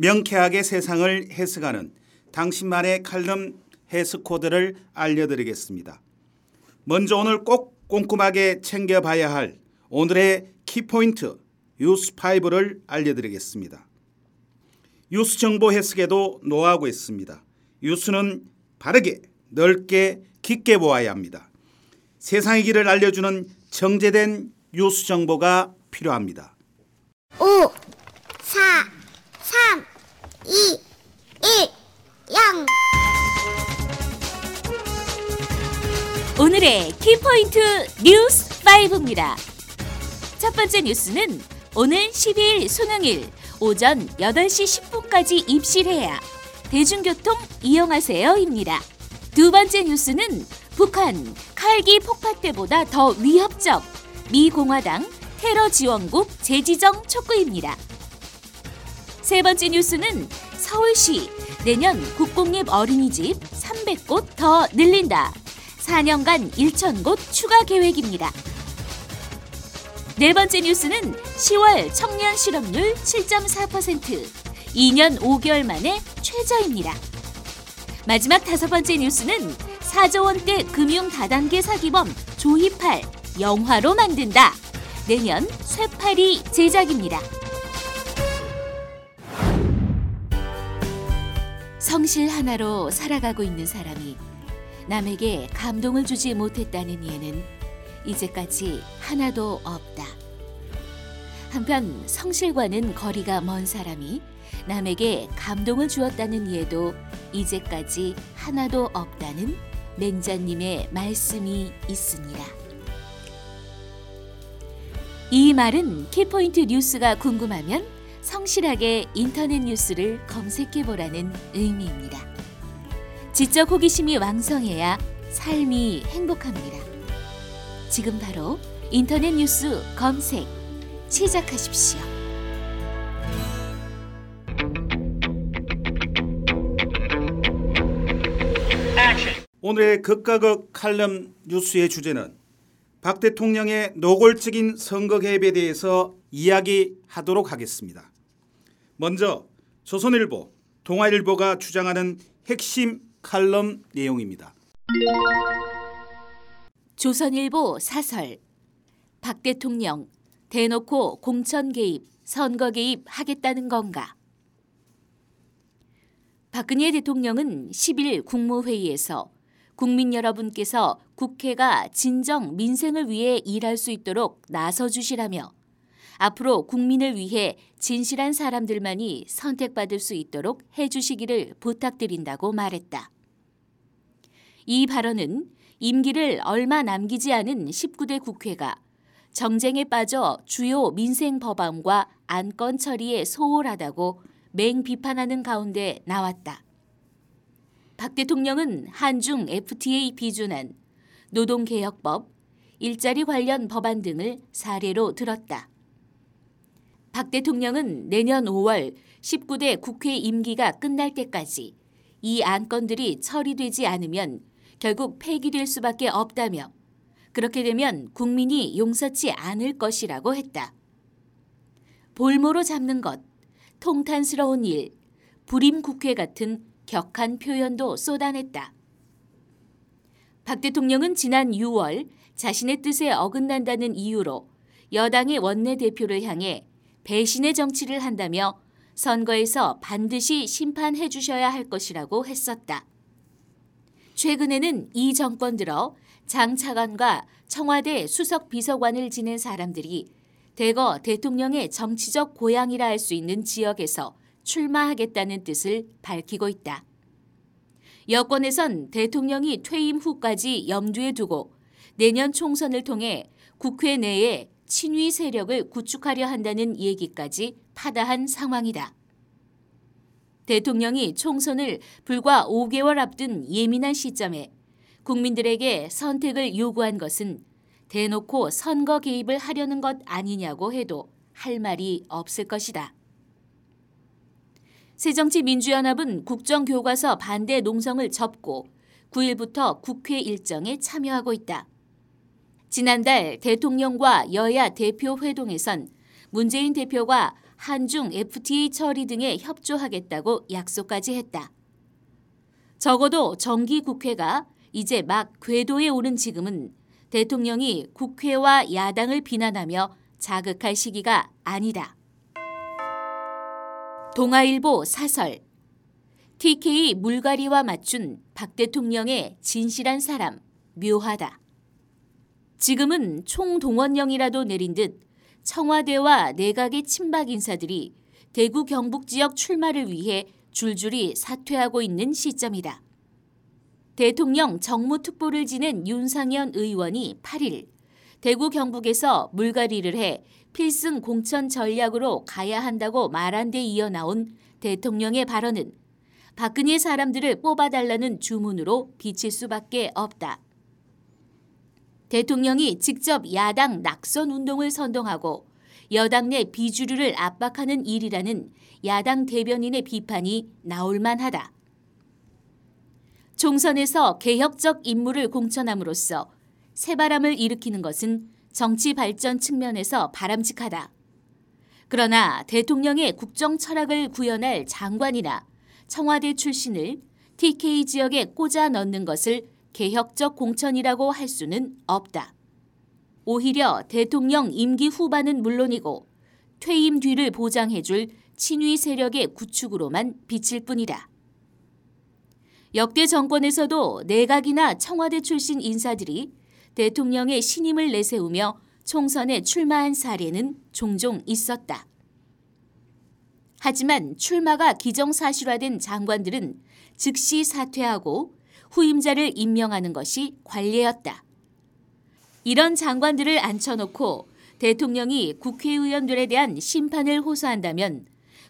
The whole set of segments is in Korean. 명쾌하게 세상을 해석하는 당신만의 칼럼 해석 코드를 알려드리겠습니다. 먼저 오늘 꼭 꼼꼼하게 챙겨봐야 할 오늘의 키포인트 뉴스5를 알려드리겠습니다. 뉴스 정보 해석에도 노하고 있습니다. 뉴스는 바르게, 넓게, 깊게 보아야 합니다. 세상의 길을 알려주는 정제된 뉴스 정보가 필요합니다. 5, 4, 3, 2, 1, 0. 오늘의 키포인트 뉴스 5입니다. 첫 번째 뉴스는 오늘 12일 수능일 오전 8시 10분까지 입실해야 대중교통 이용하세요입니다. 두 번째 뉴스는 북한 칼기 폭파 때보다 더 위협적 미 공화당 테러 지원국 재지정 촉구입니다. 세 번째 뉴스는 서울시 내년 국공립 어린이집 300곳 더 늘린다. 4년간 1,000곳 추가 계획입니다. 네 번째 뉴스는 10월 청년 실업률 7.4%, 2년 5개월 만에 최저입니다. 마지막 다섯 번째 뉴스는 4조 원대 금융 다단계 사기범 조희팔 영화로 만든다. 내년 쇠팔이 제작입니다. 성실 하나로 살아가고 있는 사람이 남에게 감동을 주지 못했다는 예는 이제까지 하나도 없다. 한편 성실과는 거리가 먼 사람이 남에게 감동을 주었다는 예도 이제까지 하나도 없다는 맹자님의 말씀이 있습니다. 이 말은 키포인트 뉴스가 궁금하면 성실하게 인터넷 뉴스를 검색해보라는 의미입니다. 지적 호기심이 왕성해야 삶이 행복합니다. 지금 바로 인터넷 뉴스 검색 시작하십시오. 오늘의 극과 극 칼럼 뉴스의 주제는 박 대통령의 노골적인 선거 개입에 대해서 이야기하도록 하겠습니다. 먼저 조선일보, 동아일보가 주장하는 핵심 칼럼 내용입니다. 조선일보 사설 박 대통령 대놓고 공천 개입, 선거 개입 하겠다는 건가? 박근혜 대통령은 10일 국무회의에서 국민 여러분께서 국회가 진정 민생을 위해 일할 수 있도록 나서주시라며 앞으로 국민을 위해 진실한 사람들만이 선택받을 수 있도록 해주시기를 부탁드린다고 말했다. 이 발언은 임기를 얼마 남기지 않은 19대 국회가 정쟁에 빠져 주요 민생 법안과 안건 처리에 소홀하다고 맹비판하는 가운데 나왔다. 박 대통령은 한중 FTA 비준안, 노동개혁법, 일자리 관련 법안 등을 사례로 들었다. 박 대통령은 내년 5월 19대 국회 임기가 끝날 때까지 이 안건들이 처리되지 않으면 결국 폐기될 수밖에 없다며 그렇게 되면 국민이 용서치 않을 것이라고 했다. 볼모로 잡는 것, 통탄스러운 일, 불임 국회 같은 격한 표현도 쏟아냈다. 박 대통령은 지난 6월 자신의 뜻에 어긋난다는 이유로 여당의 원내대표를 향해 배신의 정치를 한다며 선거에서 반드시 심판해 주셔야 할 것이라고 했었다. 최근에는 이 정권 들어 장 차관과 청와대 수석 비서관을 지낸 사람들이 대거 대통령의 정치적 고향이라 할 수 있는 지역에서 출마하겠다는 뜻을 밝히고 있다. 여권에선 대통령이 퇴임 후까지 염두에 두고 내년 총선을 통해 국회 내에 친위 세력을 구축하려 한다는 얘기까지 파다한 상황이다. 대통령이 총선을 불과 5개월 앞둔 예민한 시점에 국민들에게 선택을 요구한 것은 대놓고 선거 개입을 하려는 것 아니냐고 해도 할 말이 없을 것이다. 새정치민주연합은 국정교과서 반대 농성을 접고 9일부터 국회 일정에 참여하고 있다. 지난달 대통령과 여야 대표 회동에선 문재인 대표가 한중 FTA 처리 등에 협조하겠다고 약속까지 했다. 적어도 정기국회가 이제 막 궤도에 오른 지금은 대통령이 국회와 야당을 비난하며 자극할 시기가 아니다. 동아일보 사설. TK 물갈이와 맞춘 박 대통령의 진실한 사람, 묘하다. 지금은 총동원령이라도 내린 듯 청와대와 내각의 친박 인사들이 대구 경북 지역 출마를 위해 줄줄이 사퇴하고 있는 시점이다. 대통령 정무특보를 지낸 윤상현 의원이 8일 대구 경북에서 물갈이를 해 필승 공천 전략으로 가야 한다고 말한 데 이어 나온 대통령의 발언은 박근혜 사람들을 뽑아달라는 주문으로 비칠 수밖에 없다. 대통령이 직접 야당 낙선 운동을 선동하고 여당 내 비주류를 압박하는 일이라는 야당 대변인의 비판이 나올 만하다. 총선에서 개혁적 인물을 공천함으로써 새바람을 일으키는 것은 정치 발전 측면에서 바람직하다. 그러나 대통령의 국정 철학을 구현할 장관이나 청와대 출신을 TK 지역에 꽂아 넣는 것을 개혁적 공천이라고 할 수는 없다. 오히려 대통령 임기 후반은 물론이고 퇴임 뒤를 보장해줄 친위 세력의 구축으로만 비칠 뿐이다. 역대 정권에서도 내각이나 청와대 출신 인사들이 대통령의 신임을 내세우며 총선에 출마한 사례는 종종 있었다. 하지만 출마가 기정사실화된 장관들은 즉시 사퇴하고 후임자를 임명하는 것이 관례였다. 이런 장관들을 앉혀놓고 대통령이 국회의원들에 대한 심판을 호소한다면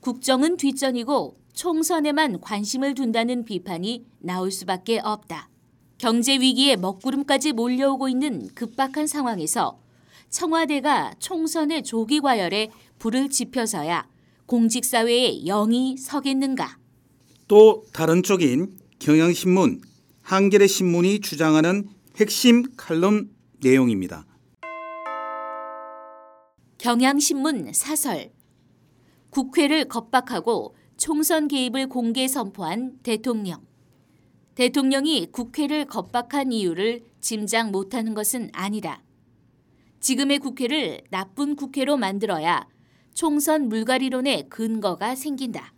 국정은 뒷전이고 총선에만 관심을 둔다는 비판이 나올 수밖에 없다. 경제 위기에 먹구름까지 몰려오고 있는 급박한 상황에서 청와대가 총선의 조기 과열에 불을 지펴서야 공직사회에 영이 서겠는가. 또 다른 쪽인 경향신문, 한겨레 신문이 주장하는 핵심 칼럼 내용입니다. 경향신문 사설. 국회를 겁박하고 총선 개입을 공개 선포한 대통령. 대통령이 국회를 겁박한 이유를 짐작 못하는 것은 아니다. 지금의 국회를 나쁜 국회로 만들어야 총선 물갈이론의 근거가 생긴다.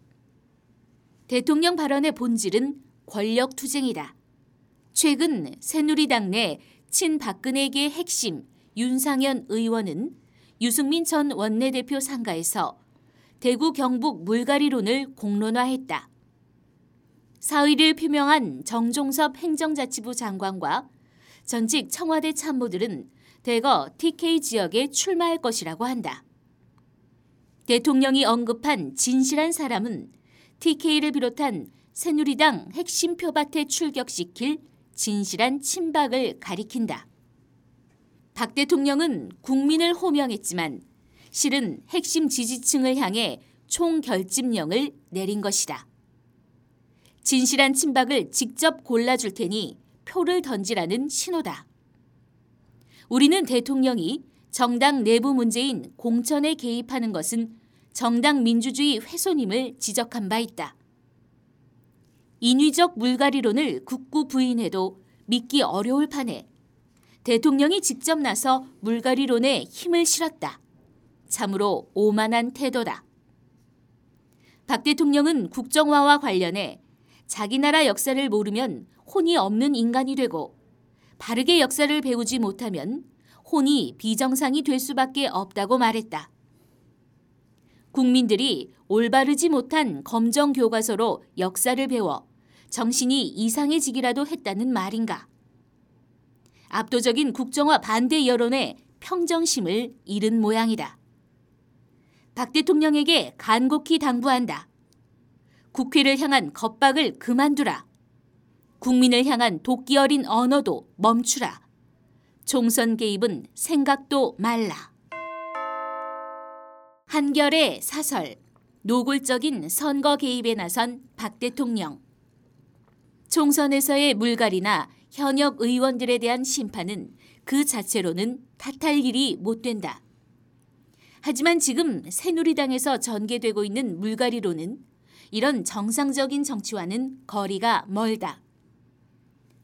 대통령 발언의 본질은 권력투쟁이다. 최근 새누리당 내 친박근혜계의 핵심 윤상현 의원은 유승민 전 원내대표 상가에서 대구 경북 물갈이론을 공론화했다. 사의를 표명한 정종섭 행정자치부 장관과 전직 청와대 참모들은 대거 TK 지역에 출마할 것이라고 한다. 대통령이 언급한 진실한 사람은 TK를 비롯한 새누리당 핵심 표밭에 출격시킬 진실한 친박을 가리킨다. 박 대통령은 국민을 호명했지만 실은 핵심 지지층을 향해 총결집령을 내린 것이다. 진실한 친박을 직접 골라줄 테니 표를 던지라는 신호다. 우리는 대통령이 정당 내부 문제인 공천에 개입하는 것은 정당 민주주의 훼손임을 지적한 바 있다. 인위적 물갈이론을 굳고 부인해도 믿기 어려울 판에 대통령이 직접 나서 물갈이론에 힘을 실었다. 참으로 오만한 태도다. 박 대통령은 국정화와 관련해 자기 나라 역사를 모르면 혼이 없는 인간이 되고 바르게 역사를 배우지 못하면 혼이 비정상이 될 수밖에 없다고 말했다. 국민들이 올바르지 못한 검정교과서로 역사를 배워 정신이 이상해지기라도 했다는 말인가. 압도적인 국정화 반대 여론에 평정심을 잃은 모양이다. 박 대통령에게 간곡히 당부한다. 국회를 향한 겁박을 그만두라. 국민을 향한 도끼 어린 언어도 멈추라. 총선 개입은 생각도 말라. 한겨레 사설, 노골적인 선거 개입에 나선 박 대통령. 총선에서의 물갈이나 현역 의원들에 대한 심판은 그 자체로는 탓할 일이 못 된다. 하지만 지금 새누리당에서 전개되고 있는 물갈이로는 이런 정상적인 정치와는 거리가 멀다.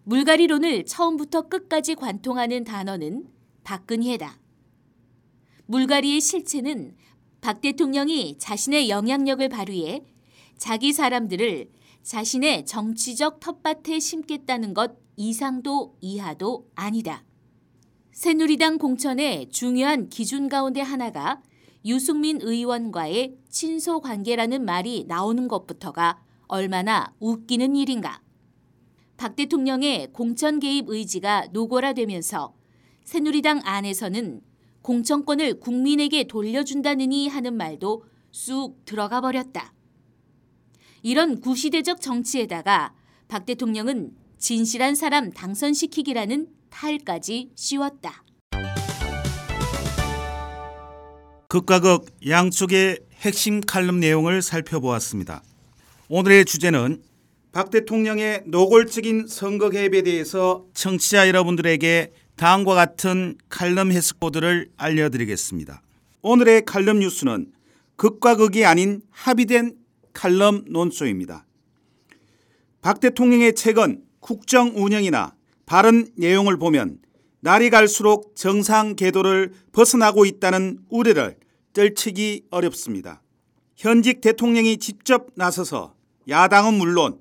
물갈이론을 처음부터 끝까지 관통하는 단어는 박근혜다. 물갈이의 실체는 박 대통령이 자신의 영향력을 발휘해 자기 사람들을 자신의 정치적 텃밭에 심겠다는 것 이상도 이하도 아니다. 새누리당 공천의 중요한 기준 가운데 하나가 유승민 의원과의 친소 관계라는 말이 나오는 것부터가 얼마나 웃기는 일인가. 박 대통령의 공천 개입 의지가 노골화되면서 새누리당 안에서는 공천권을 국민에게 돌려준다느니 하는 말도 쑥 들어가 버렸다. 이런 구시대적 정치에다가 박 대통령은 진실한 사람 당선시키기라는 탈까지 씌웠다. 극과 극 양측의 핵심 칼럼 내용을 살펴보았습니다. 오늘의 주제는 박 대통령의 노골적인 선거 개입에 대해서 청취자 여러분들에게 다음과 같은 칼럼 해석보드를 알려드리겠습니다. 오늘의 칼럼 뉴스는 극과 극이 아닌 합의된 칼럼 논조입니다. 박 대통령의 최근 국정 운영이나 발언 내용을 보면 날이 갈수록 정상 궤도를 벗어나고 있다는 우려를 떨치기 어렵습니다. 현직 대통령이 직접 나서서 야당은 물론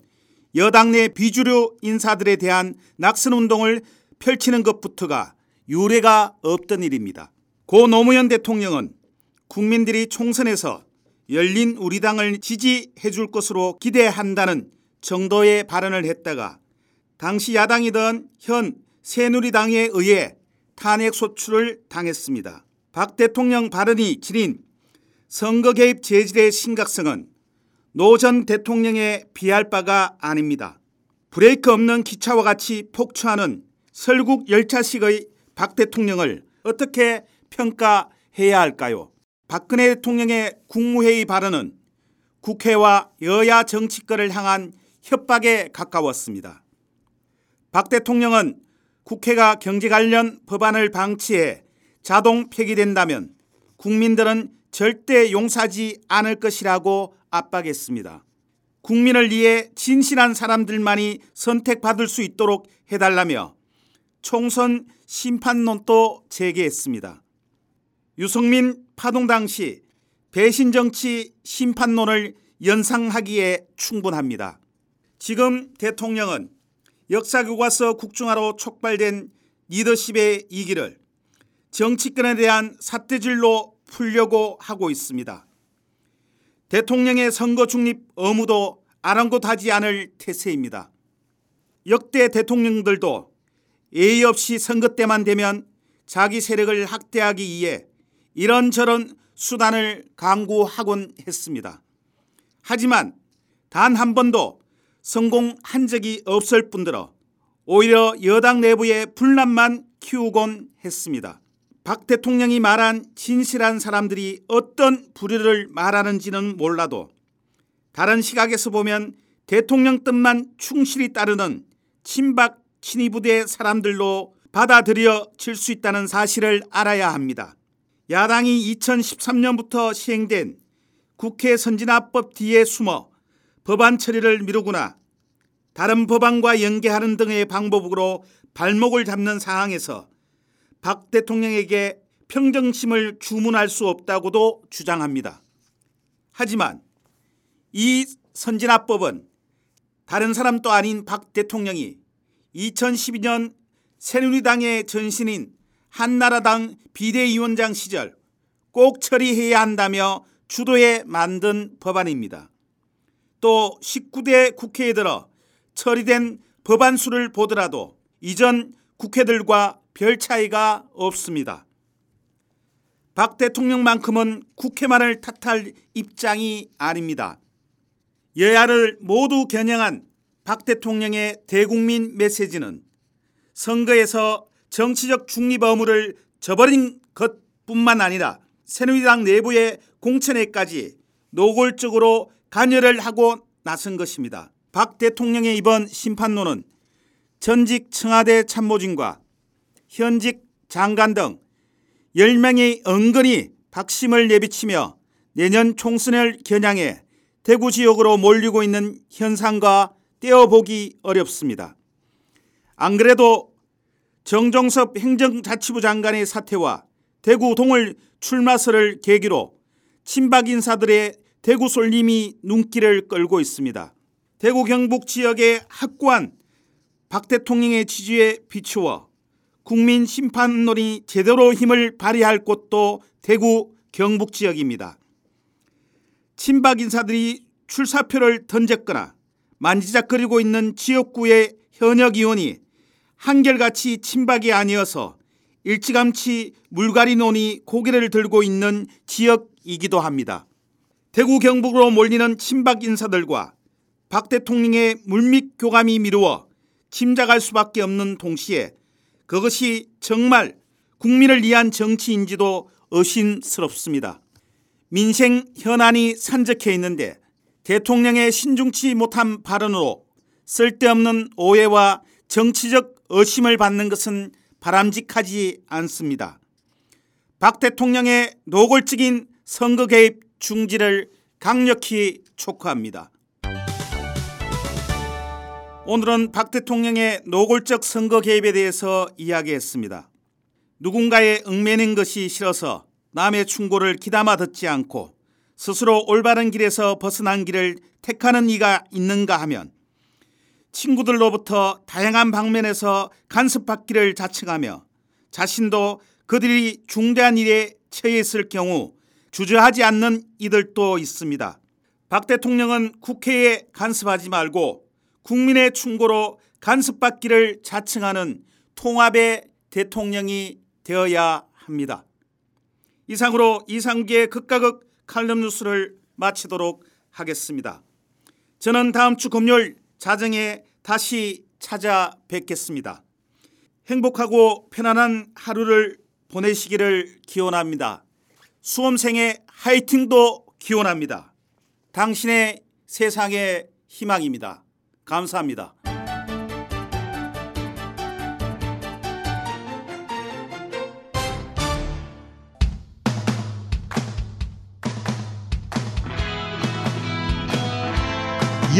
여당 내 비주류 인사들에 대한 낙선운동을 펼치는 것부터가 유례가 없던 일입니다. 고 노무현 대통령은 국민들이 총선에서 열린 우리 당을 지지해 줄 것으로 기대한다는 정도의 발언을 했다가 당시 야당이던 현 새누리당에 의해 탄핵소추를 당했습니다. 박 대통령 발언이 지닌 선거 개입 재질의 심각성은 노 전 대통령의 비할 바가 아닙니다. 브레이크 없는 기차와 같이 폭주하는 설국 열차식의 박 대통령을 어떻게 평가해야 할까요? 박근혜 대통령의 국무회의 발언은 국회와 여야 정치권을 향한 협박에 가까웠습니다. 박 대통령은 국회가 경제 관련 법안을 방치해 자동 폐기된다면 국민들은 절대 용서하지 않을 것이라고 압박했습니다. 국민을 위해 진실한 사람들만이 선택받을 수 있도록 해달라며 총선 심판론도 제기했습니다. 유승민 파동 당시 배신정치 심판론을 연상하기에 충분합니다. 지금 대통령은 역사교과서 국정화로 촉발된 리더십의 이기를 정치권에 대한 삿대질로 풀려고 하고 있습니다. 대통령의 선거 중립 의무도 아랑곳하지 않을 태세입니다. 역대 대통령들도 예의 없이 선거 때만 되면 자기 세력을 확대하기 위해 이런저런 수단을 강구하곤 했습니다. 하지만 단 한 번도 성공한 적이 없을 뿐더러 오히려 여당 내부의 분란만 키우곤 했습니다. 박 대통령이 말한 진실한 사람들이 어떤 부류를 말하는지는 몰라도 다른 시각에서 보면 대통령 뜻만 충실히 따르는 친박 친이부대 사람들로 받아들여질 수 있다는 사실을 알아야 합니다. 야당이 2013년부터 시행된 국회 선진화법 뒤에 숨어 법안 처리를 미루거나 다른 법안과 연계하는 등의 방법으로 발목을 잡는 상황에서 박 대통령에게 평정심을 주문할 수 없다고도 주장합니다. 하지만 이 선진화법은 다른 사람도 아닌 박 대통령이 2012년 새누리당의 전신인 한나라당 비대위원장 시절 꼭 처리해야 한다며 주도해 만든 법안입니다. 또 19대 국회에 들어 처리된 법안 수를 보더라도 이전 국회들과 별 차이가 없습니다. 박 대통령만큼은 국회만을 탓할 입장이 아닙니다. 여야를 모두 겨냥한 박 대통령의 대국민 메시지는 선거에서 정치적 중립 어물을 저버린 것뿐만 아니라 새누리당 내부의 공천에까지 노골적으로 관여를 하고 나선 것입니다. 박 대통령의 이번 심판론은 전직 청와대 참모진과 현직 장관 등 10명이 은근히 박심을 내비치며 내년 총선을 겨냥해 대구 지역으로 몰리고 있는 현상과 떼어보기 어렵습니다. 안 그래도 정종섭 행정자치부 장관의 사퇴와 대구 동을 출마설을 계기로 친박 인사들의 대구 솔림이 눈길을 끌고 있습니다. 대구 경북 지역의 확고한 박 대통령의 지지에 비추어 국민 심판론이 제대로 힘을 발휘할 곳도 대구 경북 지역입니다. 친박 인사들이 출사표를 던졌거나 만지작거리고 있는 지역구의 현역 의원이 한결같이 친박이 아니어서 일찌감치 물갈이론이 고개를 들고 있는 지역이기도 합니다. 대구 경북으로 몰리는 친박 인사들과 박 대통령의 물밑 교감이 미루어 짐작할 수밖에 없는 동시에 그것이 정말 국민을 위한 정치인지도 의심스럽습니다. 민생 현안이 산적해 있는데 대통령의 신중치 못한 발언으로 쓸데없는 오해와 정치적 의심을 받는 것은 바람직하지 않습니다. 박 대통령의 노골적인 선거 개입 중지를 강력히 촉구합니다. 오늘은 박 대통령의 노골적 선거 개입에 대해서 이야기했습니다. 누군가의 얽매는 것이 싫어서 남의 충고를 귀담아 듣지 않고 스스로 올바른 길에서 벗어난 길을 택하는 이가 있는가 하면 친구들로부터 다양한 방면에서 간섭받기를 자책하며 자신도 그들이 중대한 일에 처해 있을 경우 주저하지 않는 이들도 있습니다. 박 대통령은 국회에 간섭하지 말고 국민의 충고로 간섭받기를 자청하는 통합의 대통령이 되어야 합니다. 이상으로 이상규의 극과 극 칼럼 뉴스를 마치도록 하겠습니다. 저는 다음 주 금요일 자정에 다시 찾아뵙겠습니다. 행복하고 편안한 하루를 보내시기를 기원합니다. 수험생의 화이팅도 기원합니다. 당신의 세상의 희망입니다. 감사합니다. 이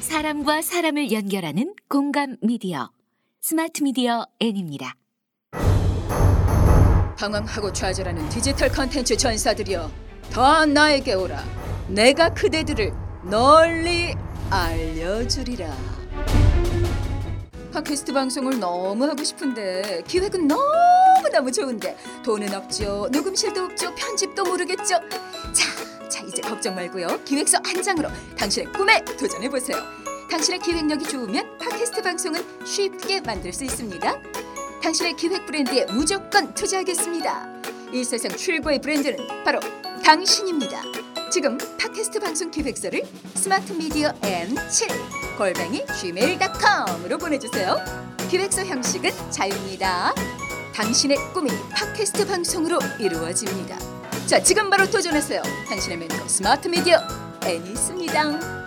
사람과 사람을 연결하는 공감 미디어 스마트 미디어 N입니다. 방황하고 좌절하는 디지털 컨텐츠 전사들이여, 더 나에게 오라. 내가 그대들을 널리 알려주리라. 팟캐스트 방송을 너무 하고 싶은데 기획은 너무너무 좋은데 돈은 없죠. 녹음실도 없죠. 편집도 모르겠죠. 자, 이제 걱정 말고요. 기획서 한 장으로 당신의 꿈에 도전해보세요. 당신의 기획력이 좋으면 팟캐스트 방송은 쉽게 만들 수 있습니다. 당신의 기획 브랜드에 무조건 투자하겠습니다. 이 세상 최고의 브랜드는 바로 당신입니다. 지금 팟캐스트 방송 기획서를 스마트 미디어 N7@gmail.com으로 보내주세요. 기획서 형식은 자유입니다. 당신의 꿈이 팟캐스트 방송으로 이루어집니다. 자, 지금 바로 도전하세요. 당신의 멘토 스마트 미디어 N이 있습니다.